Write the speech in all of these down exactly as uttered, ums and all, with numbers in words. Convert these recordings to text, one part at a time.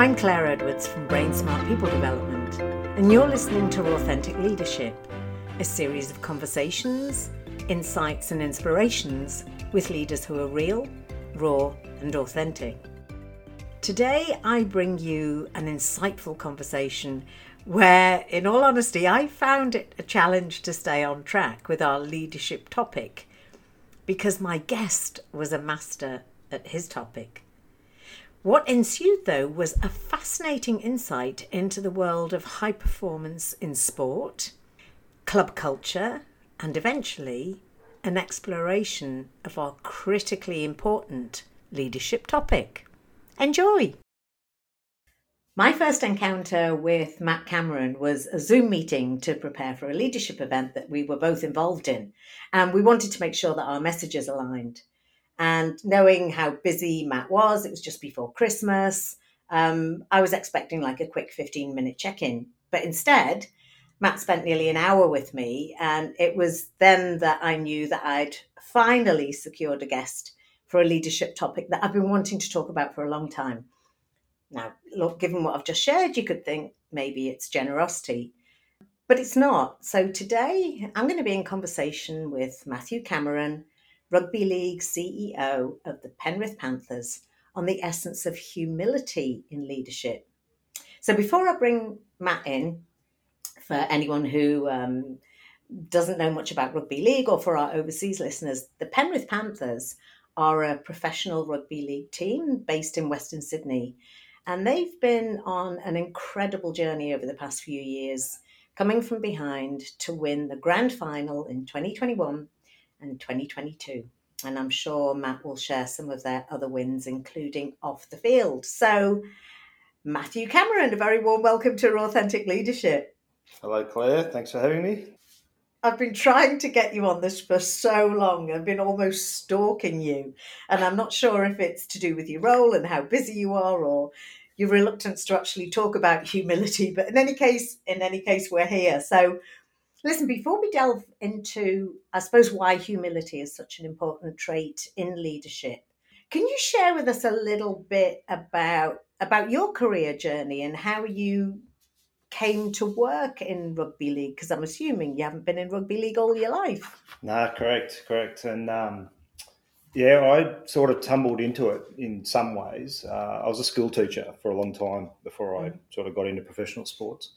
I'm Claire Edwards from Brain Smart People Development, and you're listening to Rawthentic Leadership, a series of conversations, insights and inspirations with leaders who are real, raw and authentic. Today I bring you an insightful conversation where, in all honesty, I found it a challenge to stay on track with our leadership topic because my guest was a master at his topic. What ensued, though, was a fascinating insight into the world of high performance in sport, club culture, and eventually an exploration of our critically important leadership topic. Enjoy! My first encounter with Matt Cameron was a Zoom meeting to prepare for a leadership event that we were both involved in, and we wanted to make sure that our messages aligned. And knowing how busy Matt was, it was just before Christmas, um, I was expecting like a quick fifteen minute check-in. But instead, Matt spent nearly an hour with me, and it was then that I knew that I'd finally secured a guest for a leadership topic that I've been wanting to talk about for a long time. Now, look, given what I've just shared, you could think maybe it's generosity, but it's not. So today I'm going to be in conversation with Matthew Cameron, Rugby League C E O of the Penrith Panthers, on the essence of humility in leadership. So before I bring Matt in, for anyone who um, doesn't know much about rugby league, or for our overseas listeners, the Penrith Panthers are a professional rugby league team based in Western Sydney. And they've been on an incredible journey over the past few years, coming from behind to win the Grand Final in twenty twenty-one and twenty twenty-two. And I'm sure Matt will share some of their other wins, including off the field. So, Matthew Cameron, a very warm welcome to Rawthentic Leadership. Hello, Claire. Thanks for having me. I've been trying to get you on this for so long. I've been almost stalking you. And I'm not sure if it's to do with your role and how busy you are, or your reluctance to actually talk about humility. But in any case, in any case, we're here. So listen, before we delve into, I suppose, why humility is such an important trait in leadership, can you share with us a little bit about, about your career journey and how you came to work in rugby league, because I'm assuming you haven't been in rugby league all your life. No, correct, correct. And um, yeah, I sort of tumbled into it in some ways. Uh, I was a school teacher for a long time before I sort of got into professional sports.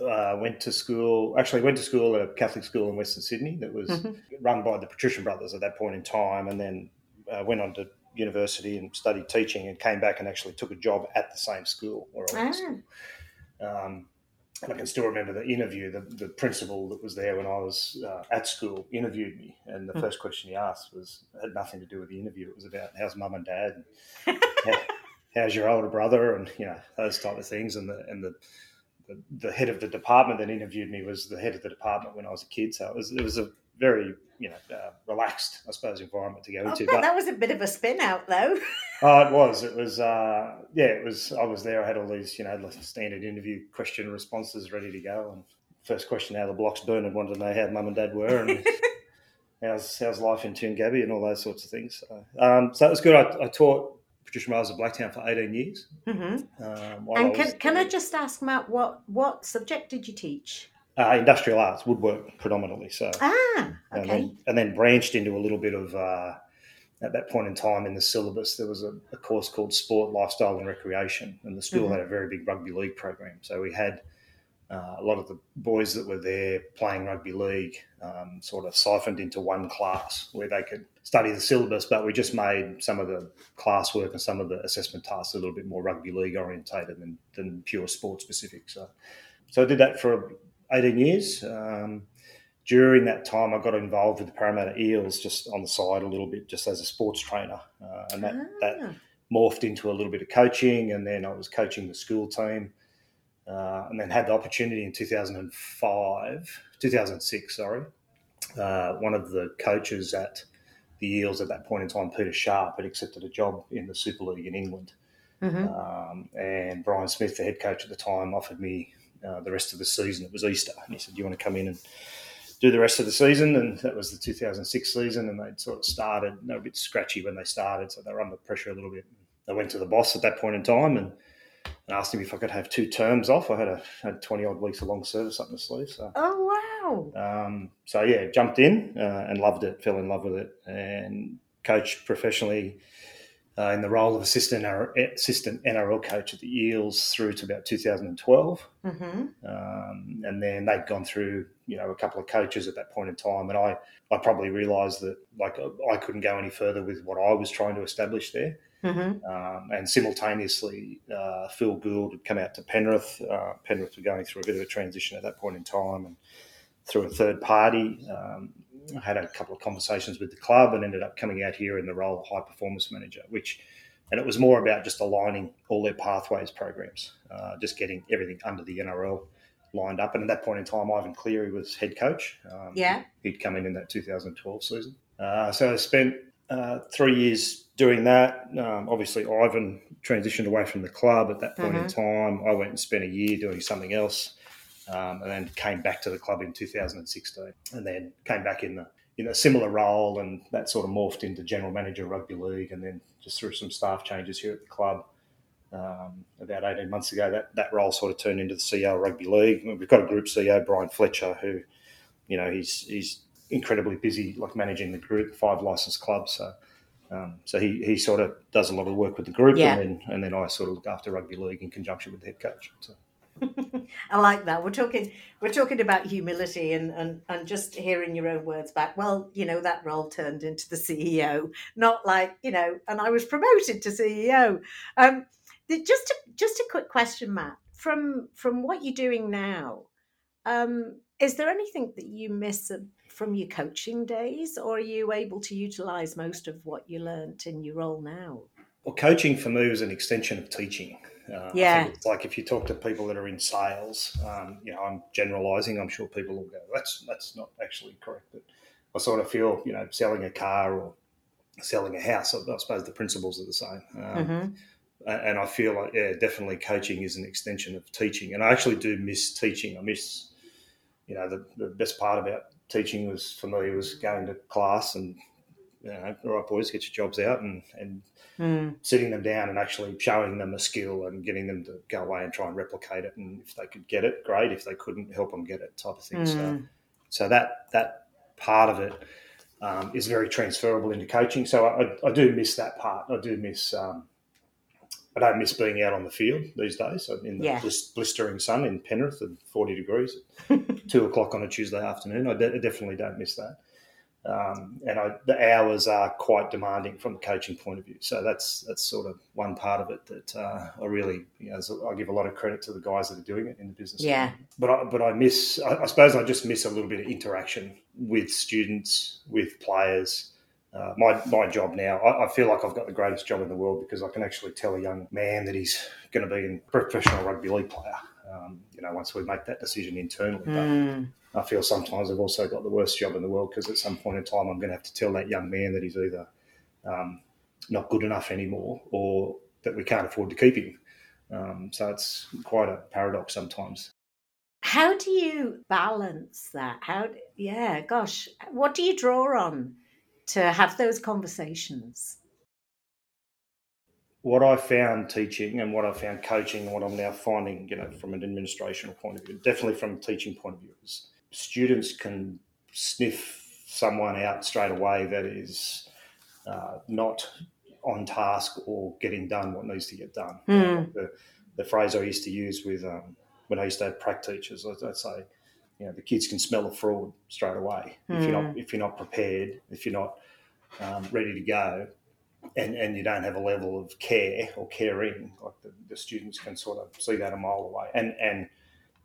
Uh, went to school, actually went to school at a Catholic school in Western Sydney that was mm-hmm. run by the Patrician Brothers at that point in time, and then uh, went on to university and studied teaching and came back and actually took a job at the same school where I was ah. in school. Um, And I can still remember the interview, the, the principal that was there when I was uh, at school interviewed me. And the mm. first question he asked was, had nothing to do with the interview. It was about how's mum and dad, and how, how's your older brother, and, you know, those type of things. And the and the, the the head of the department that interviewed me was the head of the department when I was a kid. So it was, it was a very, you know, uh, relaxed, I suppose, environment to go into. But that was a bit of a spin out, though. Oh, it was. It was, uh, yeah, it was. I was there. I had all these, you know, standard interview question responses ready to go. And first question out of the blocks, Bernard wanted to know how mum and dad were and how's, how's life in Toongabby and all those sorts of things. So, um, so it was good. I, I taught Patricia Miles at Blacktown for eighteen years. Mm-hmm. Um, and can I, can I just ask, Matt, what, what subject did you teach? Uh, industrial arts, woodwork predominantly. So, ah, okay. And then, and then branched into a little bit of, uh, at that point in time in the syllabus, there was a, a course called Sport, Lifestyle and Recreation, and the school mm-hmm. had a very big rugby league program. So we had uh, a lot of the boys that were there playing rugby league um, sort of siphoned into one class where they could study the syllabus, but we just made some of the classwork and some of the assessment tasks a little bit more rugby league orientated than, than pure sport specific. So, so I did that for a eighteen years. Um, during that time, I got involved with the Parramatta Eels just on the side a little bit, just as a sports trainer. Uh, and that, ah. that morphed into a little bit of coaching, and then I was coaching the school team, uh, and then had the opportunity in two thousand five, two thousand six, sorry. Uh, one of the coaches at the Eels at that point in time, Peter Sharp, had accepted a job in the Super League in England. Mm-hmm. Um, and Brian Smith, the head coach at the time, offered me Uh, the rest of the season. It was Easter, and he said, "Do you want to come in and do the rest of the season?" And that was the two thousand six season, and they'd sort of started. They were a bit scratchy when they started, so they were under pressure a little bit. They went to the boss at that point in time, and and asked him if I could have two terms off. I had a had twenty-odd weeks of long service up my sleeve. So. Oh, wow. Um, so, yeah, jumped in uh, and loved it, fell in love with it, and coached professionally uh, in the role of assistant N R L, assistant N R L coach at the Eels through to about two thousand twelve. Mm-hmm. Um, and then they'd gone through, you know, a couple of coaches at that point in time, and I, I probably realised that, like, I couldn't go any further with what I was trying to establish there. Mm-hmm. Um, and simultaneously, uh, Phil Gould had come out to Penrith. Uh, Penrith were going through a bit of a transition at that point in time, and through a third party, um, I had a couple of conversations with the club and ended up coming out here in the role of high performance manager, which, and it was more about just aligning all their pathways programs, uh, just getting everything under the N R L lined up. And at that point in time, Ivan Cleary was head coach. Um, yeah. He'd come in in that two thousand twelve season. Uh, so I spent uh, three years doing that. Um, obviously, Ivan transitioned away from the club at that point mm-hmm. in time. I went and spent a year doing something else, um, and then came back to the club in two thousand sixteen, and then came back in the in a similar role, and that sort of morphed into general manager of rugby league, and then just through some staff changes here at the club um, about eighteen months ago, that, that role sort of turned into the C E O of rugby league. We've got a group C E O, Brian Fletcher, who, you know, he's he's incredibly busy, like managing the group, five licensed clubs, so. Um, so he, he sort of does a lot of work with the group, yeah. and then and then I sort of look after rugby league in conjunction with the head coach. So. I like that. We're talking we're talking about humility and, and, and just hearing your own words back. Well, you know, that role turned into the C E O, not like, you know, and I was promoted to C E O. Um, just a, just a quick question, Matt. From from what you're doing now, um, is there anything that you miss from your coaching days, or are you able to utilise most of what you learnt in your role now? Well, coaching for me was an extension of teaching. Uh, yeah. I think it's like if you talk to people that are in sales, um, you know, I'm generalising. I'm sure people will go, that's that's not actually correct. But I sort of feel, you know, selling a car or selling a house, I, I suppose the principles are the same. Um, mm-hmm. And I feel like, yeah, definitely coaching is an extension of teaching. And I actually do miss teaching. I miss, you know, the, the best part about teaching was, for me, was going to class and, you know, all right, boys, get your jobs out, and, and mm. sitting them down and actually showing them a skill and getting them to go away and try and replicate it. And if they could get it, great. If they couldn't, help them get it, type of thing. Mm. So, so that that part of it um, is very transferable into coaching. So I, I do miss that part. I do miss um, I don't miss being out on the field these days in the yeah. blistering sun in Penrith at forty degrees at two o'clock on a Tuesday afternoon. I, de- I definitely don't miss that. Um, and I, the hours are quite demanding from a coaching point of view. So that's that's sort of one part of it that uh, I really, you know, I give a lot of credit to the guys that are doing it in the business. Yeah. But I, but I miss, I, I suppose I just miss a little bit of interaction with students, with players. Uh, my my job now, I, I feel like I've got the greatest job in the world because I can actually tell a young man that he's going to be a professional rugby league player, um, you know, once we make that decision internally. Mm. But I feel sometimes I've also got the worst job in the world because at some point in time I'm going to have to tell that young man that he's either um, not good enough anymore or that we can't afford to keep him. Um, so it's quite a paradox sometimes. How do you balance that? How? Yeah, gosh, what do you draw on to have those conversations? What I found teaching and what I found coaching and what I'm now finding, you know, from an administrational point of view, definitely from a teaching point of view, is students can sniff someone out straight away that is uh, not on task or getting done what needs to get done. Mm. The, the phrase I used to use with um, when I used to have prac teachers, I'd say, you know, the kids can smell a fraud straight away mm. if you're not if you're not prepared, if you're not um, ready to go, and, and you don't have a level of care or caring. Like the, the students can sort of see that a mile away, and and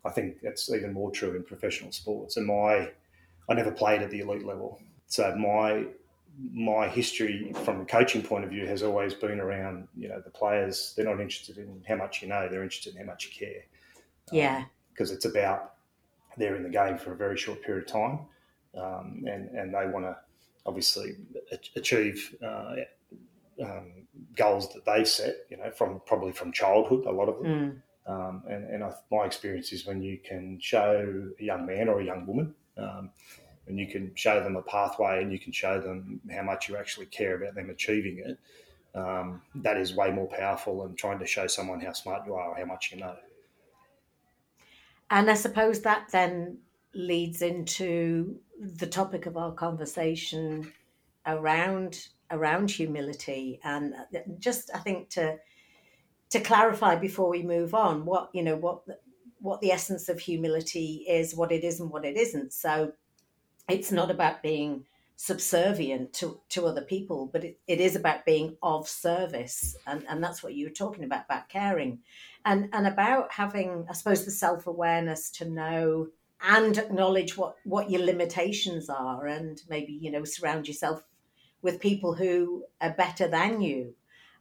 I think that's even more true in professional sports. And my I never played at the elite level, so my my history from a coaching point of view has always been around, you know, the players. They're not interested in how much you know; they're interested in how much you care. Yeah, because um, it's about they're in the game for a very short period of time, um, and, and they want to obviously achieve uh, um, goals that they've set, you know, from probably from childhood, a lot of them. Mm. Um, and and I, my experience is when you can show a young man or a young woman, um, and you can show them a pathway and you can show them how much you actually care about them achieving it, um, that is way more powerful than trying to show someone how smart you are or how much you know. And I suppose that then leads into the topic of our conversation around around humility, and just I think to to clarify before we move on what you know what what the essence of humility is, what it is and what it isn't. So it's not about being subservient to, to other people, but it, it is about being of service, and, and that's what you were talking about, about caring and and about having, I suppose, the self-awareness to know and acknowledge what, what your limitations are, and maybe, you know, surround yourself with people who are better than you.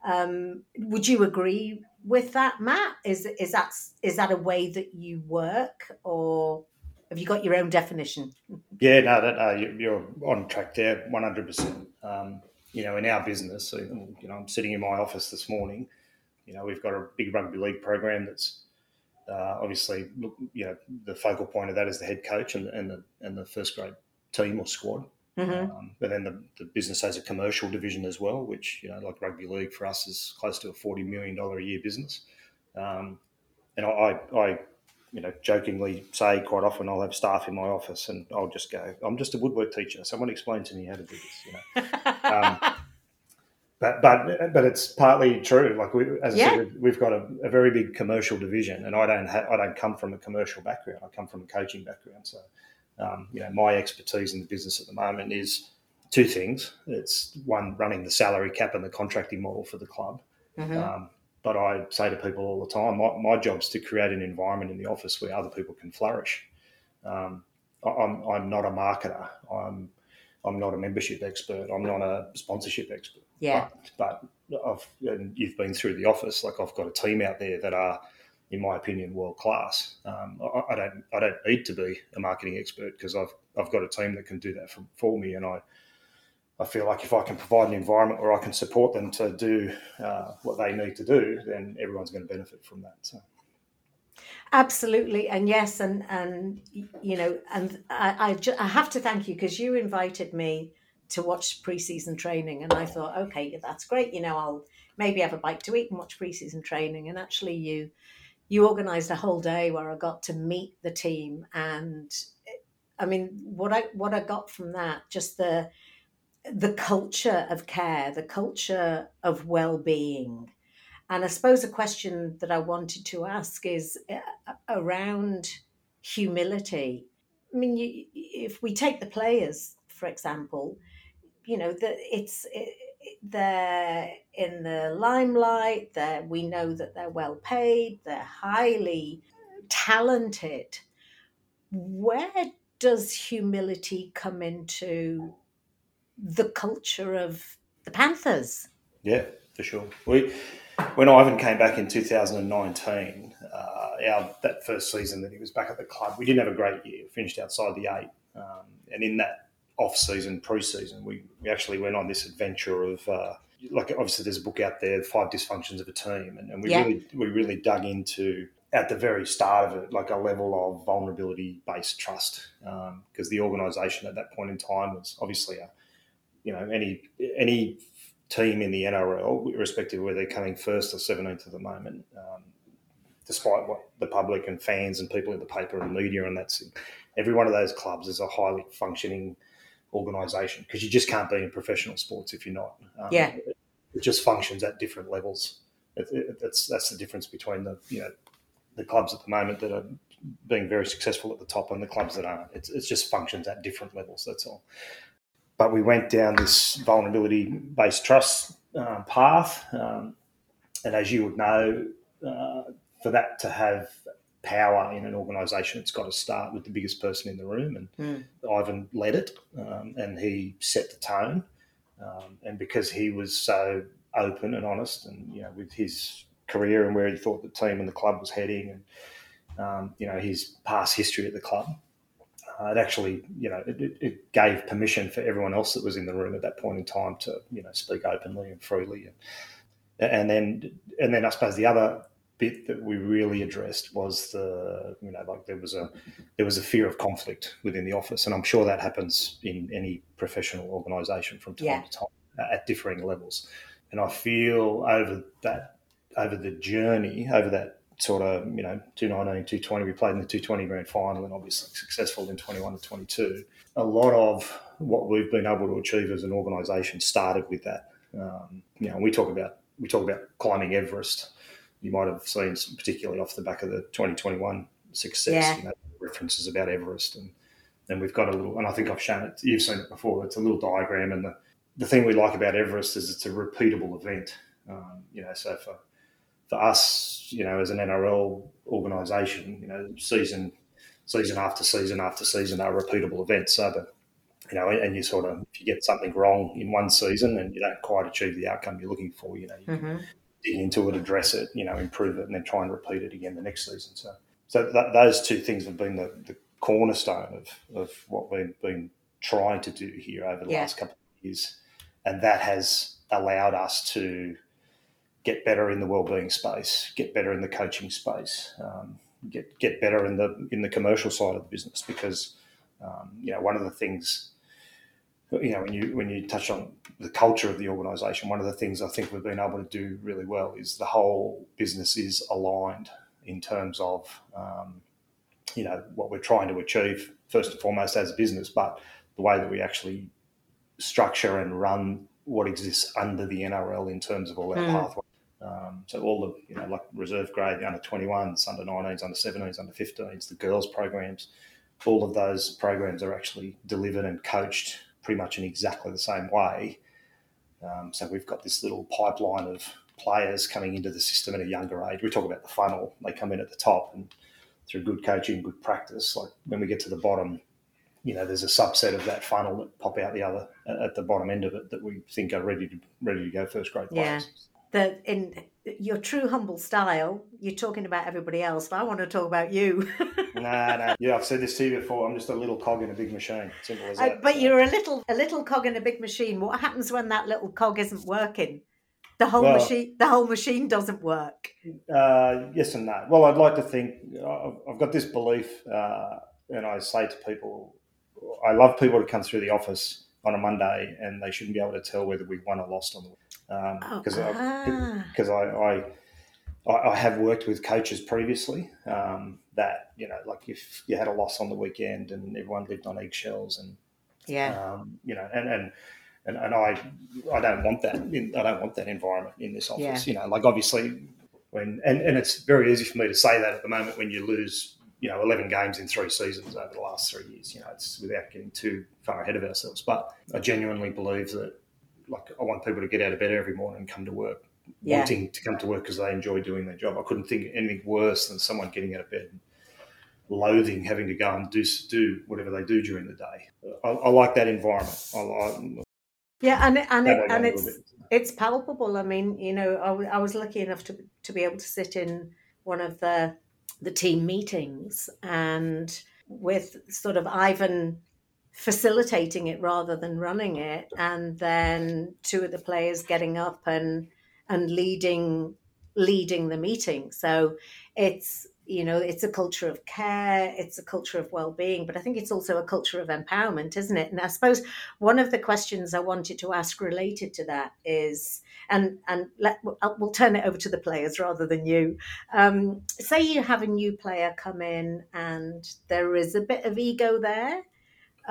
Um, would you agree with that, Matt? Is is that is that a way that you work, or have you got your own definition? Yeah, no, that, uh, you're on track there, one hundred percent. Um, you know, in our business, so, you know, I'm sitting in my office this morning. You know, we've got a big rugby league program that's uh, obviously, you know, the focal point of that is the head coach and, and the and the first grade team or squad. Mm-hmm. Um, but then the, the business has a commercial division as well, which, you know, like rugby league for us is close to a forty million dollars a year business. Um, and I, I, I you know, jokingly say quite often I'll have staff in my office and I'll just go, I'm just a woodwork teacher. Someone explain to me how to do this, you know. um, but but but it's partly true. Like we, as yeah. I said, we've got a, a very big commercial division, and I don't ha- I don't come from a commercial background. I come from a coaching background. So, um, you know, my expertise in the business at the moment is two things. It's one, running the salary cap and the contracting model for the club. Mm-hmm. Um, But I say to people all the time, my, my job is to create an environment in the office where other people can flourish. Um, I, I'm, I'm not a marketer. I'm I'm not a membership expert. I'm not a sponsorship expert. Yeah. But, but I've, and you've been through the office. Like, I've got a team out there that are, in my opinion, world class. Um, I, I don't I don't need to be a marketing expert because I've I've got a team that can do that for, for me, and I. I feel like if I can provide an environment where I can support them to do uh, what they need to do, then everyone's going to benefit from that. So. Absolutely. And yes, and, and you know, and I, I, ju- I have to thank you because you invited me to watch pre-season training, and I thought, okay, that's great. You know, I'll maybe have a bite to eat and watch pre-season training. And actually you, you organised a whole day where I got to meet the team. And I mean, what I, what I got from that, just the, the culture of care, the culture of well-being. And I suppose a question that I wanted to ask is around humility. I mean, you, if we take the players, for example, you know, that it's it, they're in the limelight, they're, we know that they're well-paid, they're highly talented. Where does humility come into the culture of the Panthers? Yeah, for sure. We, when Ivan came back in two thousand nineteen, uh, our, that first season that he was back at the club, we didn't have a great year. We finished outside the eight. Um, and in that off-season, pre-season, we, we actually went on this adventure of, uh, like, obviously there's a book out there, Five Dysfunctions of a Team, and, and we yeah. really we really dug into, at the very start of it, like a level of vulnerability-based trust, because um, the organisation at that point in time was obviously a, you know, any any team in the N R L, irrespective of whether they're coming first or seventeenth at the moment, um, despite what the public and fans and people in the paper and media and that's, every one of those clubs is a highly functioning organisation, because you just can't be in professional sports if you're not. Um, yeah, it, it just functions at different levels. It, it, it's that's the difference between the you know the clubs at the moment that are being very successful at the top and the clubs that aren't. It's it just functions at different levels. That's all. But we went down this vulnerability-based trust uh, path. Um, and as you would know, uh, for that to have power in an organisation, it's got to start with the biggest person in the room. And mm. Ivan led it, um, and he set the tone. Um, and because he was so open and honest, and, you know, with his career and where he thought the team and the club was heading, and, um, you know, his past history at the club, Uh, it actually, you know, it, it gave permission for everyone else that was in the room at that point in time to, you know, speak openly and freely. And, and then and then I suppose the other bit that we really addressed was the, you know, like there was a there was a fear of conflict within the office. And I'm sure that happens in any professional organisation from time yeah. to time at differing levels. And I feel over that, over the journey, over that sort of, you know, two nineteen, two twenty, we played in the two twenty grand final and obviously successful in twenty-one and twenty-two. A lot of what we've been able to achieve as an organisation started with that. Um, you know, we talk about we talk about climbing Everest. You might have seen, some, particularly off the back of the twenty twenty-one success, yeah. you know, references about Everest, and then we've got a little. And I think I've shown it. You've seen it before. It's a little diagram, and the the thing we like about Everest is it's a repeatable event. Um, you know, so for for us, you know, as an N R L organisation, you know, season season after season after season are repeatable events. So the You know, and you sort of, if you get something wrong in one season and you don't quite achieve the outcome you're looking for, you know, you mm-hmm. dig into it, address it, you know, improve it, and then try and repeat it again the next season. So, so th- those two things have been the, the cornerstone of, of what we've been trying to do here over the yeah. last couple of years, and that has allowed us to get better in the wellbeing space, get better in the coaching space, um, get get better in the in the commercial side of the business, because um, you know, one of the things. You know, when you when you touch on the culture of the organisation, one of the things I think we've been able to do really well is the whole business is aligned in terms of, um, you know, what we're trying to achieve first and foremost as a business, but the way that we actually structure and run what exists under the N R L in terms of all our mm. pathways. Um, so all the, you know, like reserve grade, the under twenty-ones, under nineteens, under seventeens, under fifteens, the girls programs, all of those programs are actually delivered and coached pretty much in exactly the same way. Um, so we've got this little pipeline of players coming into the system at a younger age. We talk about the funnel. They come in at the top, and through good coaching, good practice, like when we get to the bottom, you know, there's a subset of that funnel that pop out the other at the bottom end of it that we think are ready to ready to go first grade players. Yeah, the, in your true humble style, you're talking about everybody else, but I want to talk about you. No, no. Yeah, I've said this to you before. I'm just a little cog in a big machine. Simple as that. Uh, but so. You're a little, a little cog in a big machine. What happens when that little cog isn't working? The whole well, machine, the whole machine doesn't work. Uh, yes and no. Well, I'd like to think I've, I've got this belief, uh, and I say to people, I love people to come through the office on a Monday, and they shouldn't be able to tell whether we won or lost on the week, because um, oh, ah. because I, I, I, I have worked with coaches previously. Um, That, you know, like if you had a loss on the weekend and everyone lived on eggshells and, yeah, um, you know, and, and, and, and I I don't want that. In, I don't want that environment in this office, yeah. you know, like obviously when, and, and it's very easy for me to say that at the moment when you lose, you know, eleven games in three seasons over the last three years, you know, it's without getting too far ahead of ourselves. But I genuinely believe that, like, I want people to get out of bed every morning and come to work. Yeah. Wanting to come to work because they enjoy doing their job. I couldn't think of anything worse than someone getting out of bed and loathing having to go and do do whatever they do during the day. I, I like that environment. I, I, yeah, and and it, and it's it's palpable. I mean, you know, I, I was lucky enough to to be able to sit in one of the the team meetings and with sort of Ivan facilitating it rather than running it, and then two of the players getting up and. and leading leading the meeting. So it's, you know, it's a culture of care, it's a culture of well-being, but I think it's also a culture of empowerment, isn't it? And I suppose one of the questions I wanted to ask related to that is, and and let, we'll turn it over to the players rather than you. Um, say you have a new player come in and there is a bit of ego there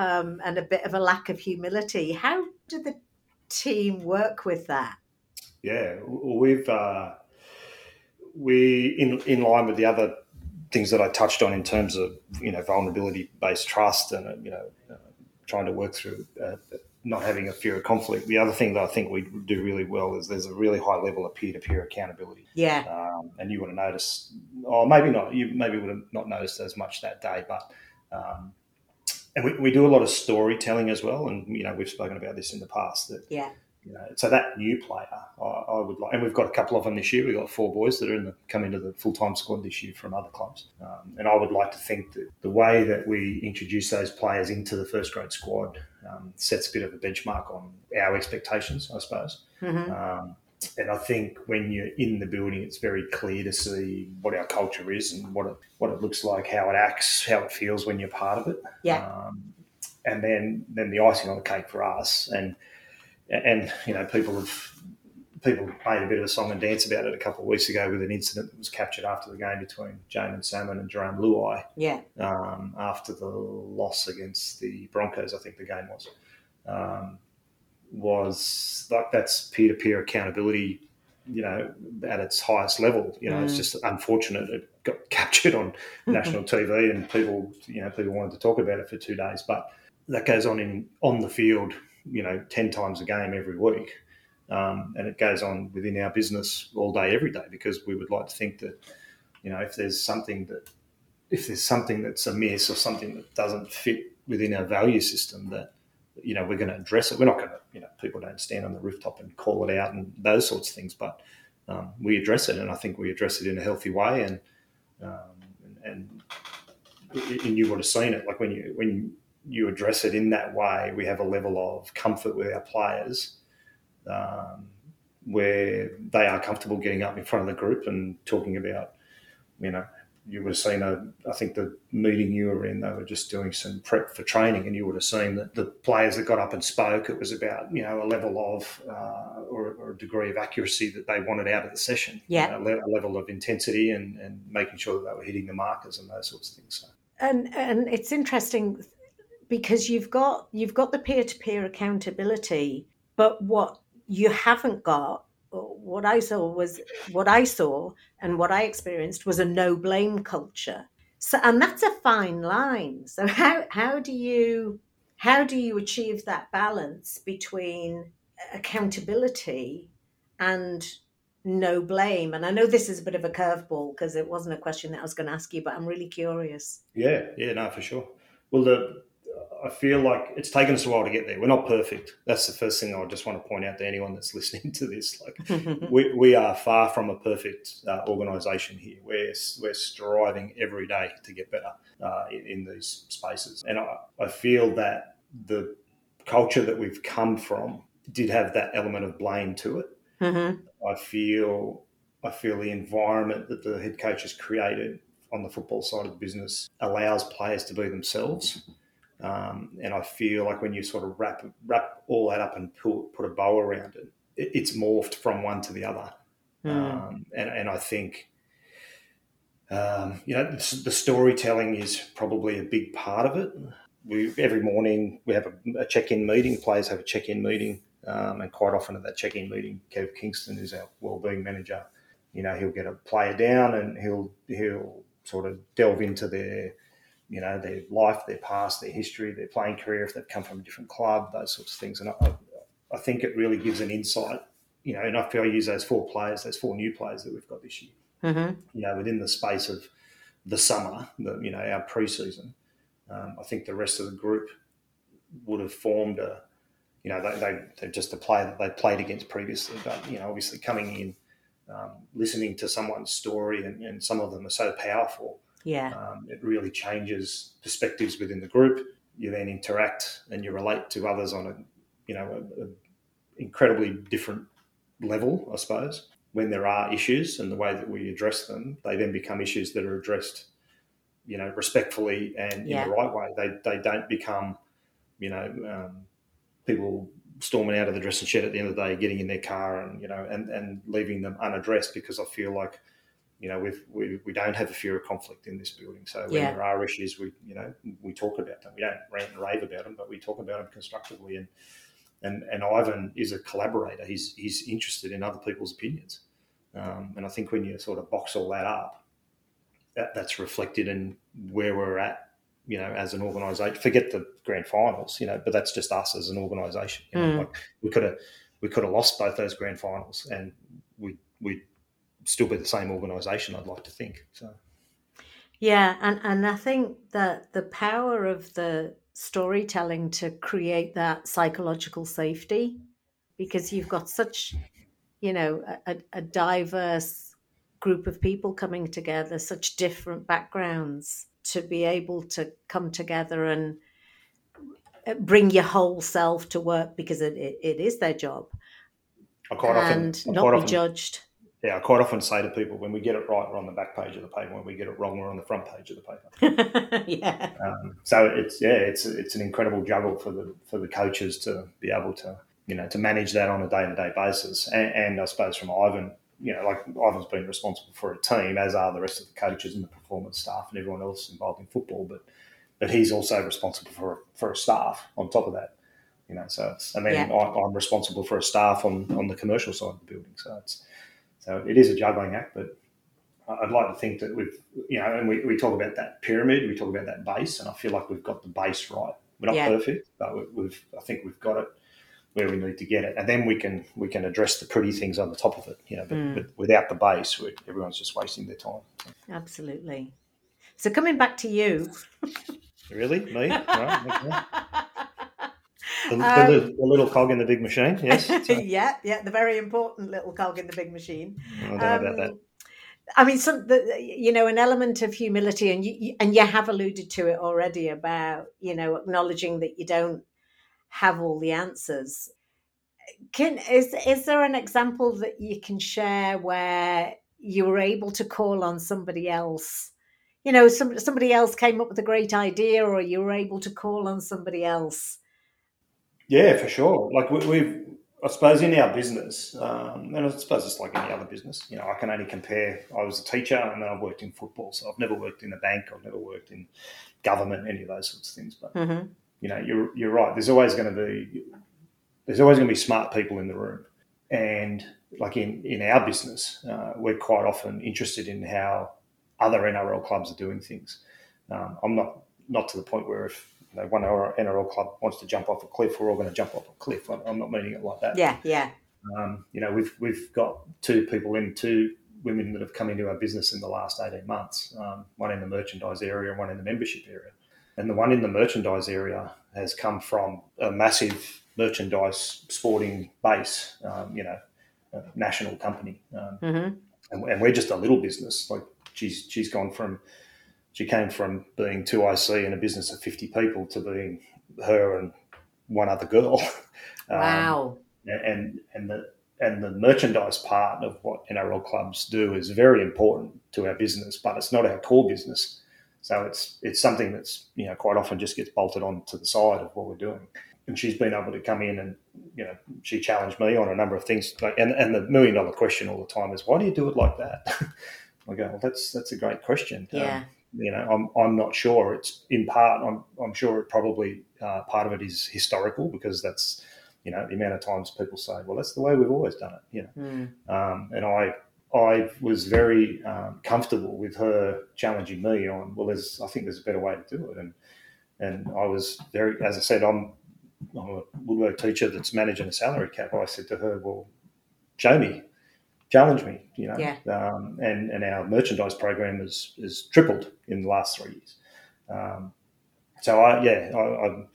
um, and a bit of a lack of humility. How do the team work with that? Yeah, we've uh, we in in line with the other things that I touched on in terms of, you know, vulnerability-based trust and, you know, uh, trying to work through uh, not having a fear of conflict. The other thing that I think we do really well is there's a really high level of peer-to-peer accountability. Yeah, um, and you would have noticed, or maybe not. You maybe would have not noticed as much that day, but um, and we we do a lot of storytelling as well. And, you know, we've spoken about this in the past. That yeah. You know, so that new player, I, I would like, and we've got a couple of them this year. We've got four boys that are in the, come into the full-time squad this year from other clubs. Um, and I would like to think that the way that we introduce those players into the first-grade squad um, sets a bit of a benchmark on our expectations, I suppose. Mm-hmm. Um, and I think when you're in the building, it's very clear to see what our culture is and what it, what it looks like, how it acts, how it feels when you're part of it. Yeah. Um, and then, then the icing on the cake for us and... And, you know, people have people made a bit of a song and dance about it a couple of weeks ago with an incident that was captured after the game between Jamin Salmon and Jerome Luai. Yeah. Um, after the loss against the Broncos, I think the game was. Um, was like that's peer-to-peer accountability, you know, at its highest level. You know, mm. it's just unfortunate it got captured on national T V and people, you know, people wanted to talk about it for two days. But that goes on in on the field, you know, ten times a game every week. Um, and it goes on within our business all day, every day, because we would like to think that, you know, if there's something that, if there's something that's amiss or something that doesn't fit within our value system, that, you know, we're going to address it. We're not going to, you know, people don't stand on the rooftop and call it out and those sorts of things, but um, we address it, and I think we address it in a healthy way. And um, and, and you would have seen it, like when you when you address it in that way, we have a level of comfort with our players. Um, where they are comfortable getting up in front of the group and talking about, you know, you would have seen, a, I think the meeting you were in, they were just doing some prep for training, and you would have seen that the players that got up and spoke, it was about, you know, a level of uh, or, or a degree of accuracy that they wanted out of the session. Yeah. You know, a level of intensity and, and making sure that they were hitting the markers and those sorts of things. So. And and it's interesting because you've got you've got the peer-to-peer accountability, but what you haven't got, what I saw was, what I saw and what I experienced was a no blame culture. So, and that's a fine line. So how, how do you, how do you achieve that balance between accountability and no blame? And I know this is a bit of a curveball because it wasn't a question that I was going to ask you, but I'm really curious. Yeah. Yeah, no, for sure. Well, the, I feel like it's taken us a while to get there. We're not perfect. That's the first thing I just want to point out to anyone that's listening to this. Like, we, we are far from a perfect uh, organisation here. We're we're striving every day to get better uh, in, in these spaces. And I, I feel that the culture that we've come from did have that element of blame to it. Mm-hmm. I feel I feel the environment that the head coach has created on the football side of the business allows players to be themselves. Um, and I feel like when you sort of wrap wrap all that up and put, put a bow around it, it, it's morphed from one to the other. Mm. Um, and, and I think, um, you know, the, the storytelling is probably a big part of it. We every morning we have a, a check-in meeting. Players have a check-in meeting, um, and quite often at that check-in meeting, Kev Kingston, who's our wellbeing manager, you know, he'll get a player down and he'll he'll sort of delve into their, you know, their life, their past, their history, their playing career, if they've come from a different club, those sorts of things. And I, I think it really gives an insight, you know, and I feel I use those four players, those four new players that we've got this year, mm-hmm. you know, within the space of the summer, the, you know, our pre-season. Um, I think the rest of the group would have formed a, you know, they, they, they're just a player that they played against previously, but, you know, obviously coming in, um, listening to someone's story, and, and some of them are so powerful. Yeah, um, it really changes perspectives within the group. You then interact and you relate to others on a, you know, a, a incredibly different level, I suppose. When there are issues and the way that we address them, they then become issues that are addressed, you know, respectfully and yeah. in the right way. They they don't become, you know, um, people storming out of the dressing shed at the end of the day, getting in their car and, you know, and, and leaving them unaddressed, because I feel like, you know, we've, we we don't have a fear of conflict in this building. So when yeah. there are issues, we you know we talk about them. We don't rant and rave about them, but we talk about them constructively. And and, and Ivan is a collaborator. He's he's interested in other people's opinions. Um, and I think when you sort of box all that up, that, that's reflected in where we're at, you know, as an organisation. Forget the grand finals, you know, but that's just us as an organisation. You know, mm. like we could have we could have lost both those grand finals, and we we. still be the same organisation, I'd like to think. So, yeah, and, and I think that the power of the storytelling to create that psychological safety, because you've got such, you know, a, a diverse group of people coming together, such different backgrounds, to be able to come together and bring your whole self to work, because it, it, it is their job. I quite and often, I not quite be often. judged. Yeah, I quite often say to people, when we get it right, we're on the back page of the paper. When we get it wrong, we're on the front page of the paper. yeah. Um, so it's yeah, it's it's an incredible juggle for the for the coaches to be able to you know, to manage that on a day-to-day basis. And, and I suppose from Ivan, you know, like Ivan's been responsible for a team, as are the rest of the coaches and the performance staff and everyone else involved in football, but but he's also responsible for for a staff on top of that, you know. So it's, and then yeah. I, I'm responsible for a staff on, on the commercial side of the building. So it's so it is a juggling act, but I'd like to think that we've, you know, and we, we talk about that pyramid, we talk about that base, and I feel like we've got the base right. We're not yeah. perfect, but we, we've I think we've got it where we need to get it, and then we can we can address the pretty things on the top of it, you know. But, mm. but without the base, we, everyone's just wasting their time. Absolutely. So coming back to you. Really? Me? Right. The, um, the, the little cog in the big machine, yes? So. yeah, yeah, the very important little cog in the big machine. I don't know um, about that. I mean, some, the, you know, an element of humility, and you and you have alluded to it already about, you know, acknowledging that you don't have all the answers. Can is is there an example that you can share where you were able to call on somebody else? You know, some, somebody else came up with a great idea, or you were able to call on somebody else. Yeah, for sure. Like we, we've, I suppose in our business, um, and I suppose it's like any other business, you know, I can only compare, I was a teacher and then I've worked in football. So I've never worked in a bank. I've never worked in government, any of those sorts of things. But, mm-hmm. you know, you're, you're right. There's always going to be, there's always going to be smart people in the room. And like in, in our business, uh, we're quite often interested in how other N R L clubs are doing things. Um, I'm not not to the point where if you know, one N R L club wants to jump off a cliff, we're all going to jump off a cliff. I'm not meaning it like that. Yeah, yeah. Um, you know, we've we've got two people in, two women that have come into our business in the last eighteen months, um, one in the merchandise area and one in the membership area. And the one in the merchandise area has come from a massive merchandise sporting base, um, you know, a national company. Um, mm-hmm. and, and we're just a little business, like, She's she's gone from she came from being two I C and a business of fifty people to being her and one other girl. Wow! Um, and and the and the merchandise part of what N R L clubs do is very important to our business, but it's not our core business. So it's it's something that's, you know, quite often just gets bolted on to the side of what we're doing. And she's been able to come in and, you know, she challenged me on a number of things. Like, and and the million dollar question all the time is, why do you do it like that? I go, well, that's that's a great question. Yeah. Um, you know, I'm I'm not sure. It's in part, I'm I'm sure it probably uh, part of it is historical, because that's, you know, the amount of times people say, well, that's the way we've always done it. You know, mm. um, and I I was very um, comfortable with her challenging me on, well, there's I think there's a better way to do it, and and I was very, as I said, I'm I'm a woodwork teacher that's managing a salary cap. I said to her, well, show me. Challenge me, you know, yeah. um, and, and our merchandise program is, is tripled in the last three years. Um, so, I yeah, I, I'm,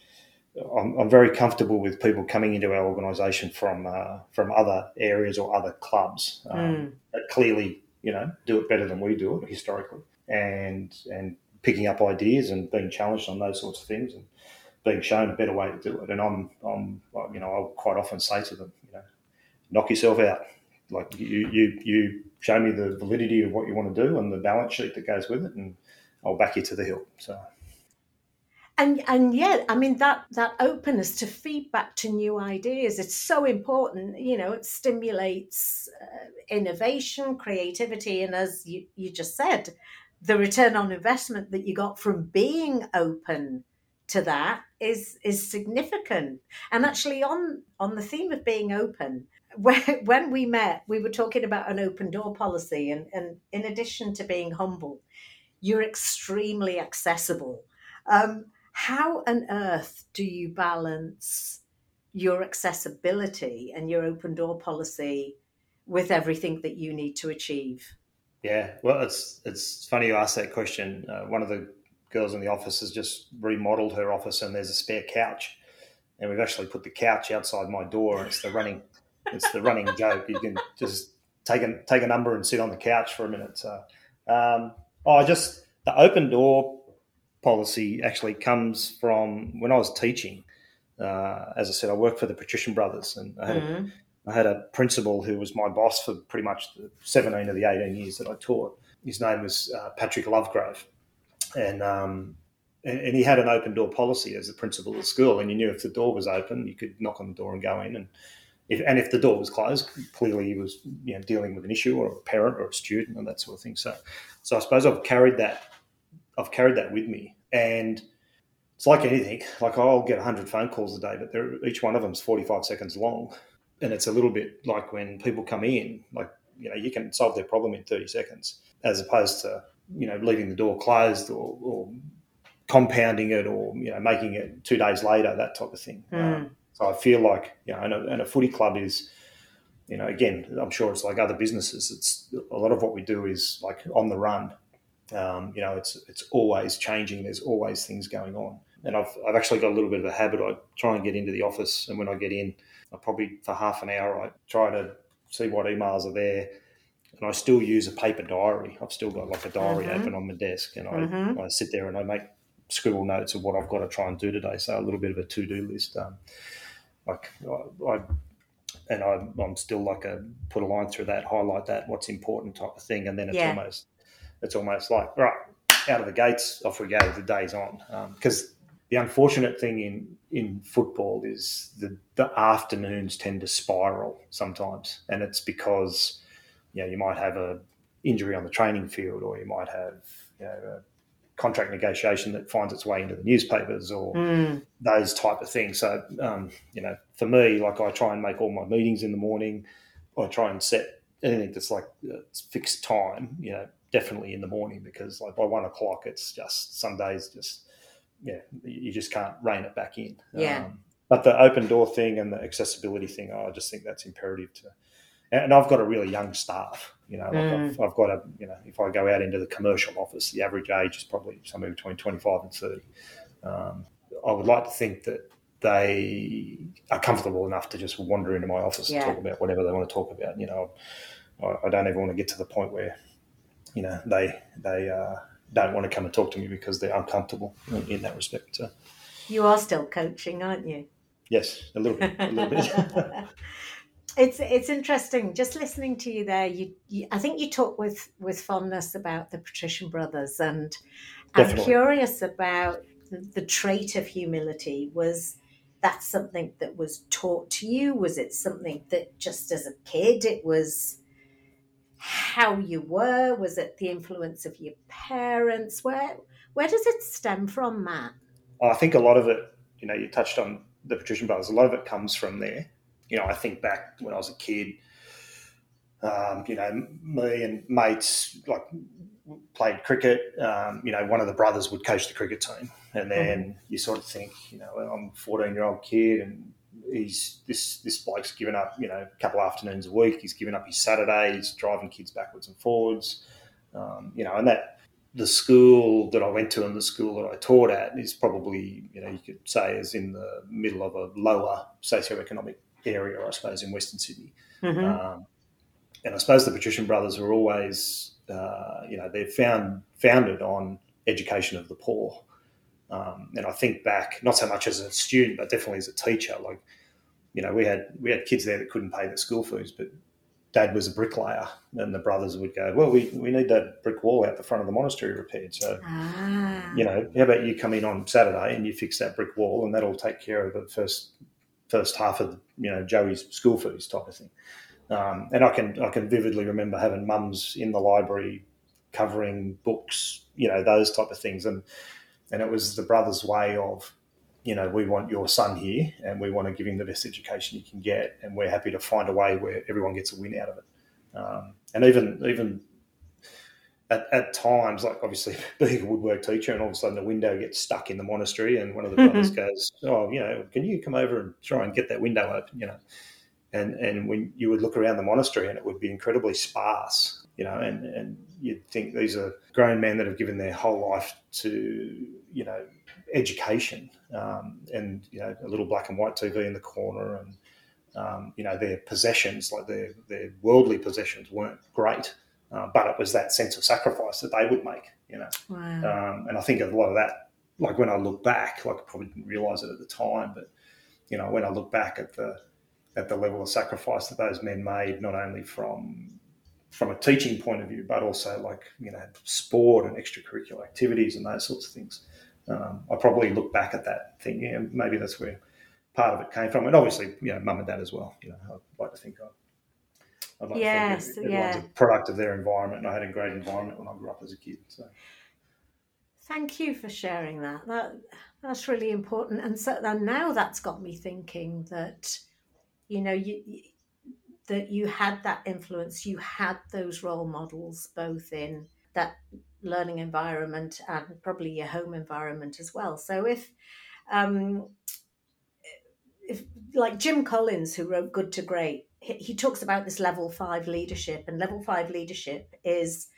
I'm, I'm very comfortable with people coming into our organisation from uh, from other areas or other clubs um, mm. that clearly, you know, do it better than we do it historically, and and picking up ideas and being challenged on those sorts of things and being shown a better way to do it. And I'm, I'm you know, I'll quite often say to them, you know, knock yourself out. Like you, you, you show me the validity of what you want to do and the balance sheet that goes with it, and I'll back you to the hill. So, and and yeah, I mean that that openness to feedback, to new ideas, it's so important. You know, it stimulates uh, innovation, creativity, and as you, you just said, the return on investment that you got from being open to that is is significant. And actually, on on the theme of being open. When we met, we were talking about an open door policy, and, and in addition to being humble, you're extremely accessible. Um, how on earth do you balance your accessibility and your open door policy with everything that you need to achieve? Yeah, well, it's it's funny you ask that question. Uh, one of the girls in the office has just remodeled her office, and there's a spare couch, and we've actually put the couch outside my door, and it's the running... It's the running joke. You can just take a, take a number and sit on the couch for a minute. So, um, oh, just the open door policy actually comes from when I was teaching. Uh, as I said, I worked for the Patrician Brothers, and I had, mm-hmm. a, I had a principal who was my boss for pretty much the seventeen of the eighteen years that I taught. His name was uh, Patrick Lovegrove, and um, and, and he had an open door policy as the principal of the school, and you knew if the door was open, you could knock on the door and go in. And if and if the door was closed, clearly he was, you know, dealing with an issue or a parent or a student and that sort of thing. So, so I suppose I've carried that, I've carried that with me. And it's like anything. Like, I'll get a hundred phone calls a day, but they're, each one of them is forty-five seconds long, and it's a little bit like when people come in, like, you know, you can solve their problem in thirty seconds, as opposed to, you know, leaving the door closed or, or compounding it, or, you know, making it two days later, that type of thing. Mm. Um, so I feel like, you know, and a, and a footy club is, you know, again, I'm sure it's like other businesses. It's a lot of what we do is like on the run. Um, you know, it's it's always changing. There's always things going on. And I've I've actually got a little bit of a habit. I try and get into the office, and when I get in, I probably for half an hour I try to see what emails are there. And I still use a paper diary. I've still got like a diary mm-hmm. open on my desk, and I, mm-hmm. I sit there and I make scribble notes of what I've got to try and do today. So a little bit of a to-do list. Um, like I, I and I, I'm still like a put a line through that, highlight that, what's important type of thing, and then it's yeah. almost it's almost like, right, out of the gates, off we go. The day's on, because um, the unfortunate thing in, in football is the, the afternoons tend to spiral sometimes, and it's because, you know, you might have a injury on the training field, or you might have, you know, a contract negotiation that finds its way into the newspapers, or mm. those type of things. So, um, you know, for me, like, I try and make all my meetings in the morning. I try and set anything that's like uh, fixed time, you know, definitely in the morning, because like by one o'clock, it's just some days just, yeah, you just can't rein it back in. Yeah. Um, but the open door thing and the accessibility thing, oh, I just think that's imperative to. And I've got a really young staff, you know. Like mm. I've, I've got a, you know, if I go out into the commercial office, the average age is probably somewhere between twenty-five and thirty. Um, I would like to think that they are comfortable enough to just wander into my office yeah. and talk about whatever they want to talk about. You know, I, I don't even want to get to the point where, you know, they they uh, don't want to come and talk to me because they're uncomfortable in, in that respect. So. You are still coaching, aren't you? Yes, a little bit, a little bit. It's it's interesting just listening to you there. You, you I think you talk with, with fondness about the Patrician brothers, and I'm curious about the, the trait of humility. Was that something that was taught to you? Was it something that just as a kid it was how you were? Was it the influence of your parents? Where where does it stem from, Matt? I think a lot of it, you know, you touched on the Patrician brothers. A lot of it comes from there. You know, I think back when I was a kid, um, you know, me and mates, like, played cricket. Um, you know, one of the brothers would coach the cricket team. And then mm-hmm. you sort of think, you know, well, I'm a fourteen-year-old kid, and he's this this bloke's given up, you know, a couple afternoons a week. He's given up his Saturdays, driving kids backwards and forwards. Um, you know, and that the school that I went to and the school that I taught at is probably, you know, you could say is in the middle of a lower socioeconomic area, I suppose, in Western Sydney. Mm-hmm. Um, and I suppose the Patrician brothers were always, uh, you know, they're found, founded on education of the poor. Um, and I think back, not so much as a student, but definitely as a teacher. Like, you know, we had we had kids there that couldn't pay their school fees, but Dad was a bricklayer, and the brothers would go, well, we, we need that brick wall out the front of the monastery repaired. So, ah. you know, how about you come in on Saturday and you fix that brick wall, and that'll take care of the first first half of, you know, Joey's school fees type of thing. Um, and I can I can vividly remember having mums in the library covering books, you know, those type of things. And and it was the brother's way of, you know, we want your son here and we want to give him the best education he can get, and we're happy to find a way where everyone gets a win out of it. Um, and even even at, at times, like, obviously being a woodwork teacher, and all of a sudden the window gets stuck in the monastery, and one of the mm-hmm. brothers goes, oh, you know, can you come over and try and get that window open, you know? And and when you would look around the monastery, and it would be incredibly sparse, you know, and, and you'd think these are grown men that have given their whole life to, you know, education, um, and, you know, a little black and white T V in the corner, and, um, you know, their possessions, like their, their worldly possessions weren't great. Uh, but it was that sense of sacrifice that they would make, you know. Wow. Um, and I think a lot of that, like when I look back, like I probably didn't realise it at the time, but, you know, when I look back at the at the level of sacrifice that those men made, not only from from a teaching point of view, but also like, you know, sport and extracurricular activities and those sorts of things, um, I probably look back at that thing. Yeah, maybe that's where part of it came from. And obviously, you know, mum and dad as well. You know, I'd like to think I, I'd like yes, to think it, yeah. It was a product of their environment, and I had a great environment when I grew up as a kid. So thank you for sharing that. That that's really important. And so and now that's got me thinking that, you know, you, you that you had that influence, you had those role models both in that learning environment and probably your home environment as well. So if, um, if like Jim Collins, who wrote Good to Great, he, he talks about this level five leadership, and level five leadership is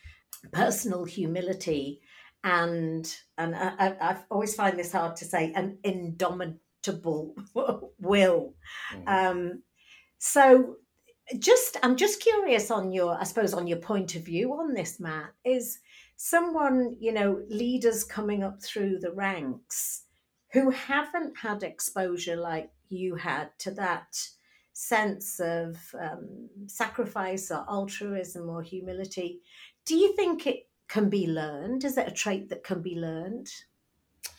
personal humility and, and I, I, I always find this hard to say, an indomitable will. Mm. Um, so, Just, I'm just curious on your, I suppose, on your point of view on this, Matt, is someone, you know, leaders coming up through the ranks who haven't had exposure like you had to that sense of um, sacrifice or altruism or humility. Do you think it can be learned? Is it a trait that can be learned?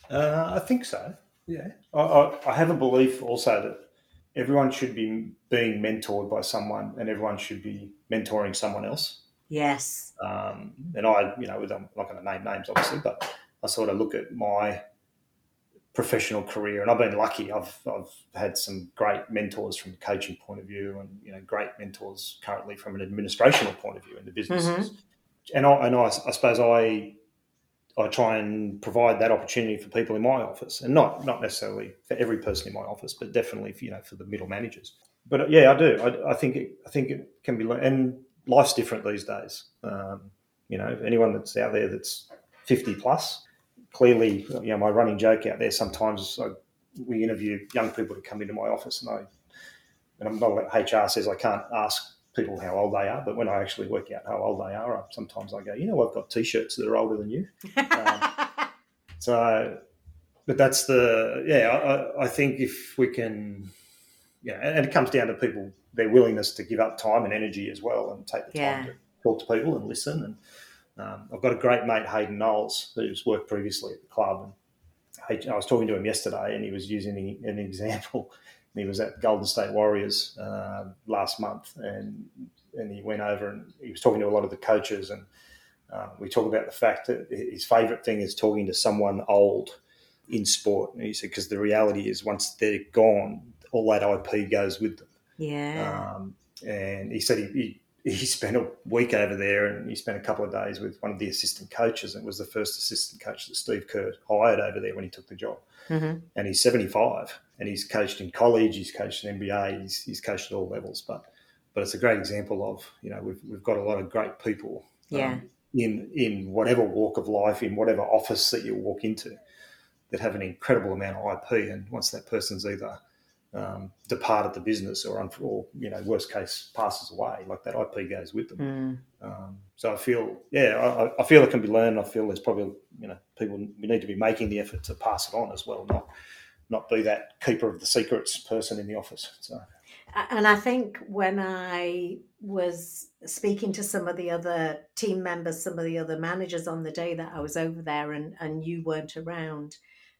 Uh, I think so, yeah. I, I, I have a belief also that everyone should be being mentored by someone, and everyone should be mentoring someone else. Yes. Um, and I, you know, I'm not going to name names, obviously, but I sort of look at my professional career, and I've been lucky. I've I've had some great mentors from the coaching point of view, and you know, great mentors currently from an administrational point of view in the businesses. Mm-hmm. And I and I, I suppose I. I try and provide that opportunity for people in my office, and not not necessarily for every person in my office, but definitely for, you know, for the middle managers. But yeah, I do. I, I think it, I think it can be, and life's different these days. Um, you know, anyone that's out there that's fifty plus, clearly, you know, my running joke out there sometimes I, we interview young people to come into my office, and I and I'm not like H R says I can't ask people how old they are, but when I actually work out how old they are, I, sometimes I go, you know, I've got T-shirts that are older than you. um, so, but that's the, yeah, I, I think if we can, yeah, and it comes down to people, their willingness to give up time and energy as well and take the yeah. time to talk to people and listen. And um, I've got a great mate, Hayden Knowles, who's worked previously at the club. And I was talking to him yesterday, and he was using an example. He was at Golden State Warriors uh, last month, and and he went over and he was talking to a lot of the coaches, and uh, we talk about the fact that his favourite thing is talking to someone old in sport. And he said, because the reality is once they're gone, all that I P goes with them. Yeah. Um, and he said he, he he spent a week over there, and he spent a couple of days with one of the assistant coaches, and it was the first assistant coach that Steve Kerr hired over there when he took the job. Mm-hmm. And he's seventy-five. And he's coached in college, he's coached in N B A, he's, he's coached at all levels. But but it's a great example of, you know, we've we've got a lot of great people um, yeah. in in whatever walk of life, in whatever office that you walk into, that have an incredible amount of I P. And once that person's either um, departed the business or, or, you know, worst case passes away, like that I P goes with them. Mm. Um, so I feel, yeah, I, I feel it can be learned. I feel there's probably, you know, people, we need to be making the effort to pass it on as well, not... not be that keeper of the secrets person in the office. So. And I think when I was speaking to some of the other team members, some of the other managers on the day that I was over there and, and you weren't around,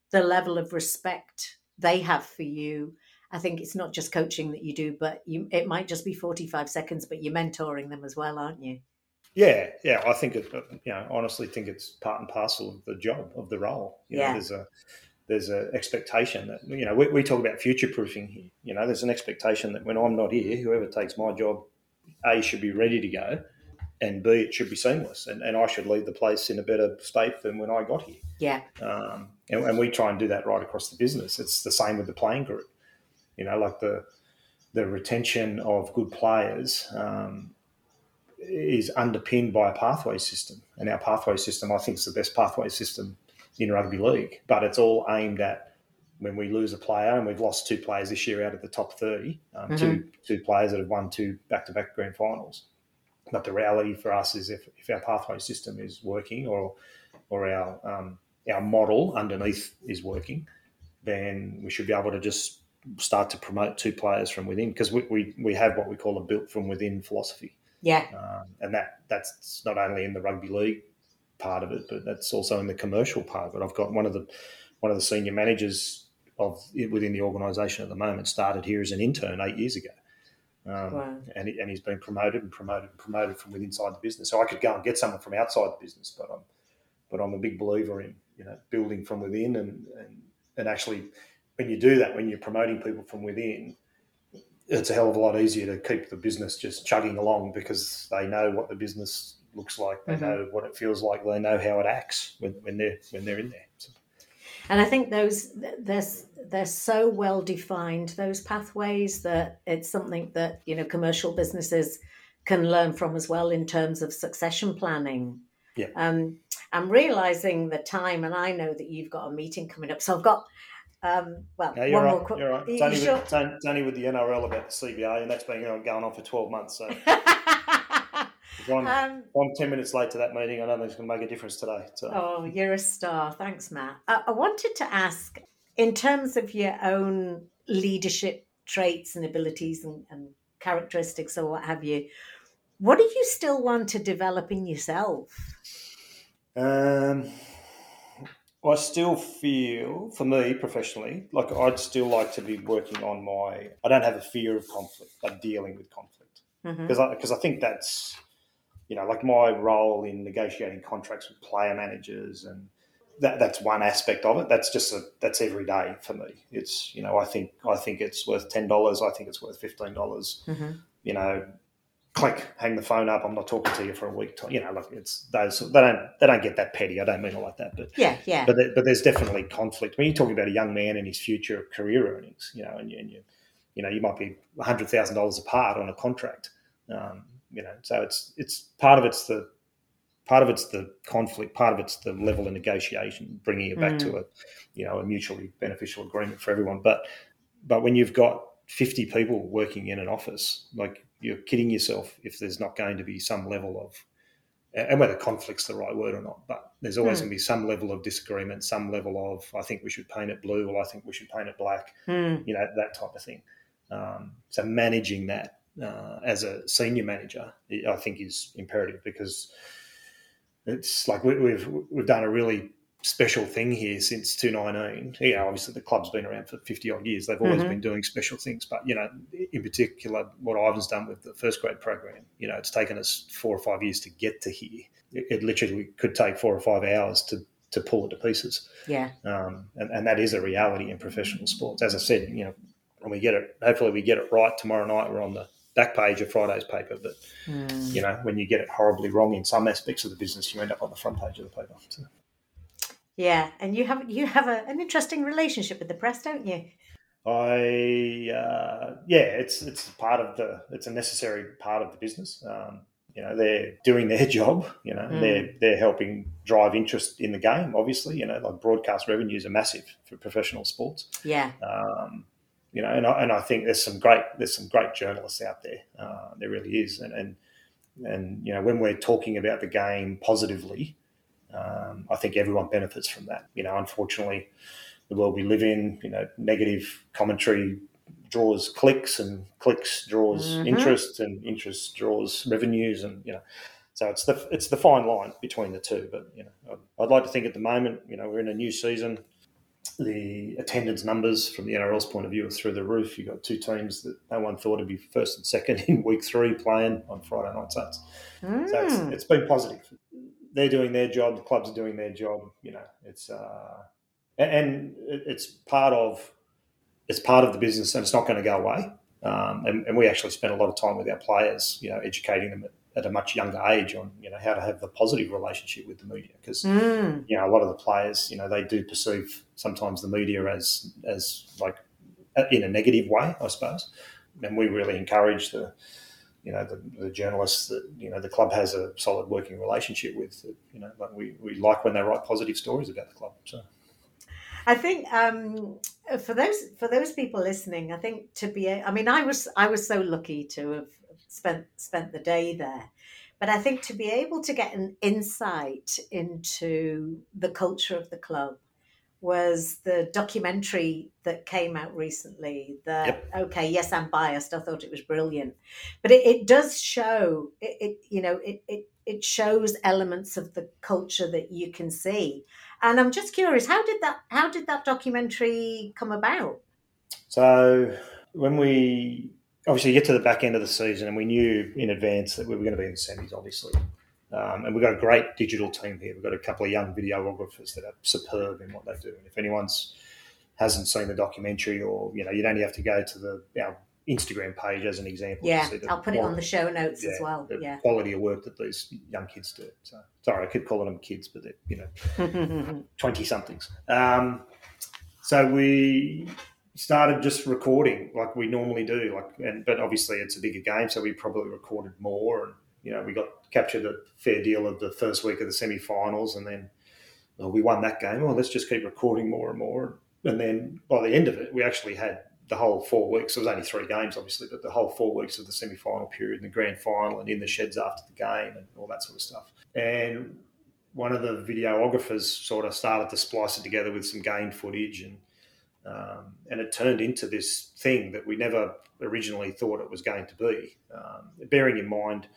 the level of respect they have for you, I think it's not just coaching that you do, but you, it might just be forty-five seconds, but you're mentoring them as well, aren't you? Yeah, yeah. I think, it, you know, honestly think it's part and parcel of the job, of the role. You know, yeah. There's a... There's an expectation that, you know, we, we talk about future-proofing here. You know, there's an expectation that when I'm not here, whoever takes my job, A, should be ready to go, and B, it should be seamless, and, and I should leave the place in a better state than when I got here. Yeah. Um, and, and we try and do that right across the business. It's the same with the playing group. You know, like the the retention of good players um, is underpinned by a pathway system, and our pathway system, I think, is the best pathway system in rugby league, but it's all aimed at when we lose a player, and we've lost two players this year out of the top thirty, um, mm-hmm. two two players that have won two back-to-back grand finals. But the reality for us is if, if our pathway system is working, or or our um, our model underneath is working, then we should be able to just start to promote two players from within, because we, we, we have what we call a built-from-within philosophy. Yeah. Um, and that that's not only in the rugby league part of it, but that's also in the commercial part of it. I've got one of the one of the senior managers of it within the organisation at the moment started here as an intern eight years ago. Um, wow. and, he, and he's been promoted and promoted and promoted from within inside the business. So I could go and get someone from outside the business, but I'm, but I'm a big believer in, you know, building from within and, and, and actually when you do that, when you're promoting people from within, it's a hell of a lot easier to keep the business just chugging along because they know what the business looks like. They mm-hmm. know what it feels like. They know how it acts when, when they're, when they're in there. So. And I think those they're, they're so well defined, those pathways, that it's something that, you know, commercial businesses can learn from as well in terms of succession planning. Yeah. Um, I'm realising the time, and I know that you've got a meeting coming up, so I've got um, well no, one right. more question. Right. It's, sure? it's, it's only with the N R L about the C B A, and that's been going on for twelve months. So if I'm, um, if I'm ten minutes late to that meeting, I don't think it's going to make a difference today. So. Oh, you're a star. Thanks, Matt. I, I wanted to ask, in terms of your own leadership traits and abilities and, and characteristics or what have you, what do you still want to develop in yourself? Um, I still feel, for me professionally, like I'd still like to be working on my... I don't have a fear of conflict, like dealing with conflict. Because mm-hmm. I, because I think that's... You know, like my role in negotiating contracts with player managers, and that—that's one aspect of it. That's just a, that's every day for me. It's, you know, I think I think it's worth ten dollars. I think it's worth fifteen dollars. Mm-hmm. You know, click, hang the phone up. I'm not talking to you for a week. You know, like it's those they don't they don't get that petty. I don't mean it like that, but yeah, yeah. But there, but there's definitely conflict when you're talking about a young man and his future career earnings. You know, and you and you, you know, you might be a hundred thousand dollars apart on a contract. Um, You know, so it's it's part of it's the part of it's the conflict, part of it's the level of negotiation, bringing it back mm. to a, you know, a mutually beneficial agreement for everyone. But but when you've got fifty people working in an office, like you're kidding yourself if there's not going to be some level of, and whether conflict's the right word or not, but there's always mm. going to be some level of disagreement, some level of I think we should paint it blue, or I think we should paint it black, mm. you know, that type of thing. Um, so managing that. Uh, as a senior manager, I think is imperative, because it's like we, we've we've done a really special thing here since two nineteen. You know, obviously the club's been around for fifty odd years. They've always mm-hmm. been doing special things, but you know, in particular, what Ivan's done with the first grade program, you know, it's taken us four or five years to get to here. It, it literally could take four or five hours to. to pull it to pieces. Yeah, um, and and that is a reality in professional sports. As I said, you know, and we get it. Hopefully, we get it right tomorrow night. We're on the back page of Friday's paper, but mm. you know, when you get it horribly wrong in some aspects of the business, you end up on the front page of the paper. So. Yeah, and you have you have a, an interesting relationship with the press, don't you? I uh, yeah, it's it's part of the it's a necessary part of the business. Um, you know, they're doing their job. You know, mm. they're they're helping drive interest in the game. Obviously, you know, like broadcast revenues are massive for professional sports. Yeah. Um, You know, and I, and I think there's some great there's some great journalists out there. Uh, there really is, and, and and you know, when we're talking about the game positively, um, I think everyone benefits from that. You know, unfortunately, the world we live in, you know, negative commentary draws clicks, and clicks draws mm-hmm. interest, and interest draws revenues, and you know, so it's the it's the fine line between the two. But you know, I'd, I'd like to think at the moment, you know, we're in a new season. The attendance numbers from the N R L's point of view are through the roof. You've got two teams that no one thought would be first and second in week three playing on Friday night. So, it's, mm. so it's, it's been positive. They're doing their job. The clubs are doing their job. You know, it's uh, and it's part of it's part of the business, and it's not going to go away. Um, and, and we actually spend a lot of time with our players, you know, educating them at, at a much younger age on, you know, how to have the positive relationship with the media, because mm. you know, a lot of the players, you know, they do perceive sometimes the media as as like in a negative way, I suppose. And we really encourage the, you know, the, the journalists that, you know, the club has a solid working relationship with. You know, like we, we like when they write positive stories about the club. So I think um, for those for those people listening, I think to be I mean I was I was so lucky to have spent spent the day there. But I think to be able to get an insight into the culture of the club was the documentary that came out recently. That yep. okay, yes, I'm biased. I thought it was brilliant, but it, it does show it, it. You know, it it it shows elements of the culture that you can see. And I'm just curious, how did that how did that documentary come about? So when we obviously get to the back end of the season, and we knew in advance that we were going to be in the semis, obviously. Um, and we've got a great digital team here. We've got a couple of young videographers that are superb in what they do. And if anyone's hasn't seen the documentary, or, you know, you'd only have to go to the our Instagram page as an example. Yeah, to see I'll put quality, it on the show notes yeah, as well. The yeah. quality of work that these young kids do. So, sorry, I keep calling them kids, but they're, you know, twenty-somethings. Um, so we started just recording like we normally do. like, and But obviously it's a bigger game, so we probably recorded more. And, you know, we got captured a fair deal of the first week of the semi-finals, and then well, we won that game. Well, let's just keep recording more and more. And then by the end of it, we actually had the whole four weeks. It was only three games, obviously, but the whole four weeks of the semi-final period and the grand final and in the sheds after the game and all that sort of stuff. And one of the videographers sort of started to splice it together with some game footage, and um, and it turned into this thing that we never originally thought it was going to be. Um, bearing in mind,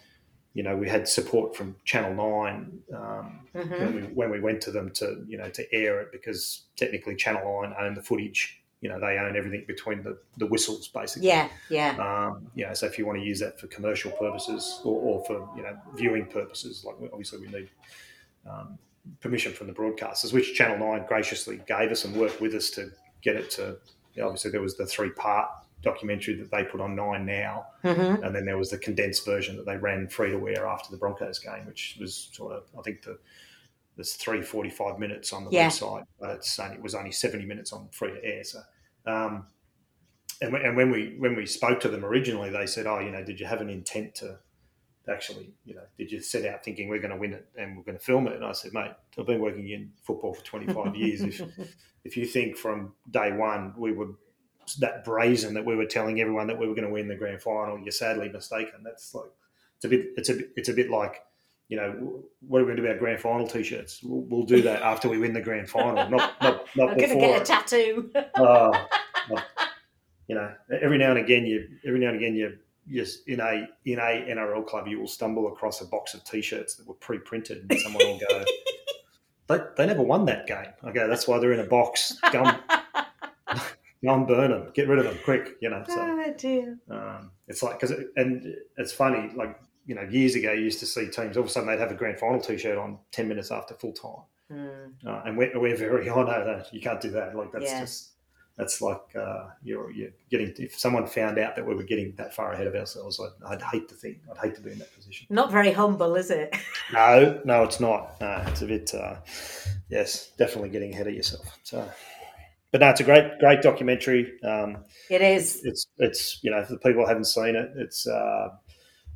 you know, we had support from Channel Nine um, mm-hmm. when, we, when we went to them to, you know, to air it, because technically Channel Nine owned the footage. You know, they own everything between the, the whistles, basically. Yeah, yeah. Um, you know, so if you want to use that for commercial purposes or, or for, you know, viewing purposes, like obviously we need um, permission from the broadcasters, which Channel Nine graciously gave us and worked with us to get it to. You know, obviously, there was the three-part documentary that they put on Nine Now, mm-hmm. and then there was the condensed version that they ran free to air after the Broncos game, which was sort of, I think the there's three forty-five minutes on the yeah. website, but it's only, it was only seventy minutes on free to air. So, um, and w- and when we when we spoke to them originally, they said, "Oh, you know, did you have an intent to actually, you know, did you set out thinking we're going to win it and we're going to film it?" And I said, "Mate, I've been working in football for twenty-five years. If if you think from day one we would." That brazen that we were telling everyone that we were going to win the grand final, you're sadly mistaken. That's like it's a bit, it's a, it's a bit like, you know, what are we going to do about grand final t-shirts? We'll, we'll do that after we win the grand final, not not not I'm before. Going to get a tattoo. Oh, not, you know, every now and again, you every now and again you just in a in a N R L club, you will stumble across a box of t-shirts that were pre-printed, and someone will go, "They they never won that game." Okay, that's why they're in a box. Gum. Don't burn them. Get rid of them quick, you know. So, oh, dear. Um, it's like, because, it, and it's funny, like, you know, years ago, you used to see teams, all of a sudden they'd have a grand final t-shirt on ten minutes after full time. Mm. Uh, and we're, we're very, oh, no, no, you can't do that. Like, that's yeah. just, that's like uh, you're, you're getting, if someone found out that we were getting that far ahead of ourselves, I'd, I'd hate to think, I'd hate to be in that position. Not very humble, is it? No, no, it's not. No, it's a bit, uh, yes, definitely getting ahead of yourself. So. But no, it's a great, great documentary. Um, it is. It's, it's, you know, if the people haven't seen it, it's, uh,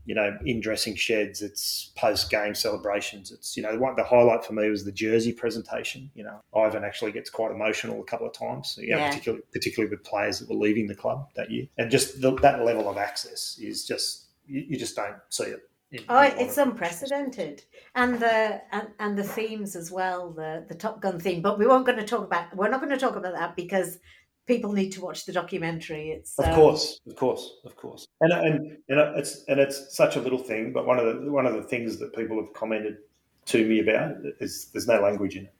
you know, in dressing sheds, it's post-game celebrations. It's, you know, one, the highlight for me was the jersey presentation. You know, Ivan actually gets quite emotional a couple of times, so, you know, yeah. particularly, particularly with players that were leaving the club that year. And just the, that level of access is just, you, you just don't see it. In, oh, in it's unprecedented, and the and, and the themes as well, the the Top Gun theme. But we weren't going to talk about. We're not going to talk about that because people need to watch the documentary. It's of um... course, of course, of course, and and and it's and it's such a little thing. But one of the one of the things that people have commented to me about is there's no language in it.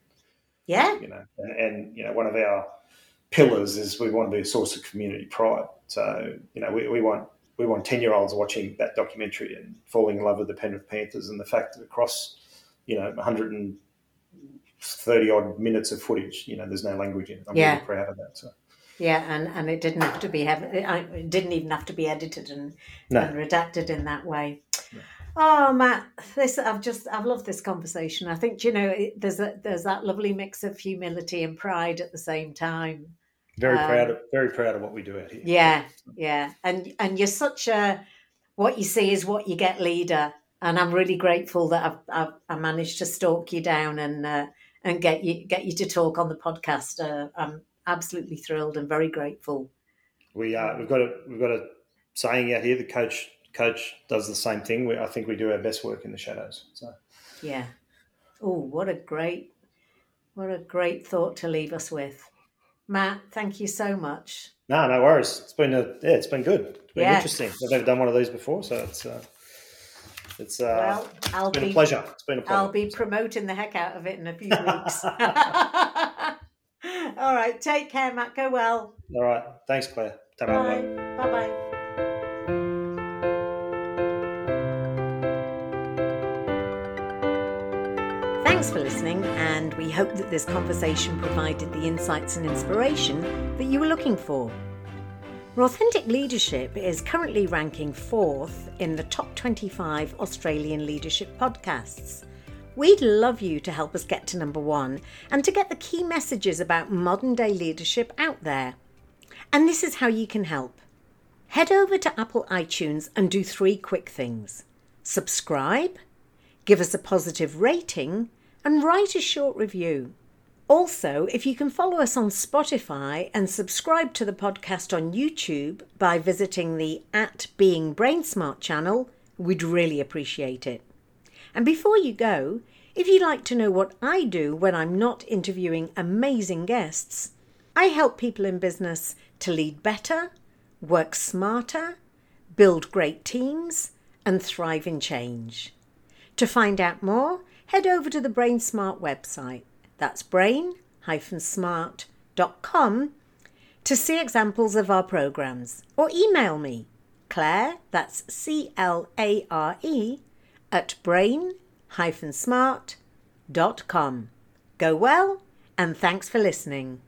Yeah, you know, and, and you know, one of our pillars is we want to be a source of community pride. So, you know, we we want. We want ten-year-olds watching that documentary and falling in love with the Penrith Panthers, and the fact that across, you know, one hundred thirty-odd minutes of footage, you know, there's no language in it. I'm yeah. really proud of that. So. Yeah, and, and it didn't have to be it didn't even have to be edited and, no. and redacted in that way. No. Oh, Matt, this I've just I've loved this conversation. I think, you know, it, there's a, there's that lovely mix of humility and pride at the same time. Very proud of, um, very proud of what we do out here. Yeah, yeah. And and you're such a, what you see is what you get leader. And I'm really grateful that I've, I've I managed to stalk you down and uh, and get you get you to talk on the podcast. Uh, I'm absolutely thrilled and very grateful. We uh we've got a we've got a saying out here: the coach coach does the same thing. We, I think we do our best work in the shadows. So yeah. Oh, what a great what a great thought to leave us with. Matt, thank you so much. No, no worries. It's been a, yeah, it's been good. It's been yeah. interesting. I've never done one of these before, so it's uh, It's, uh, well, I'll it's been be, a pleasure. It's been a pleasure. I'll be promoting the heck out of it in a few weeks. All right. Take care, Matt. Go well. All right. Thanks, Claire. Ta-ra. Bye. Bye-bye. Thanks for listening, and we hope that this conversation provided the insights and inspiration that you were looking for. Rawthentic Leadership is currently ranking fourth in the top twenty-five Australian leadership podcasts. We'd love you to help us get to number one and to get the key messages about modern-day leadership out there. And this is how you can help. Head over to Apple iTunes and do three quick things. Subscribe, give us a positive rating, and write a short review. Also, if you can follow us on Spotify and subscribe to the podcast on YouTube by visiting the at Being Brain Smart channel, we'd really appreciate it. And before you go, if you'd like to know what I do when I'm not interviewing amazing guests, I help people in business to lead better, work smarter, build great teams, and thrive in change. To find out more, head over to the Brain Smart website. That's brain dash smart dot com to see examples of our programs, or email me, Claire, that's C L A R E, at brain dash smart dot com. Go well, and thanks for listening.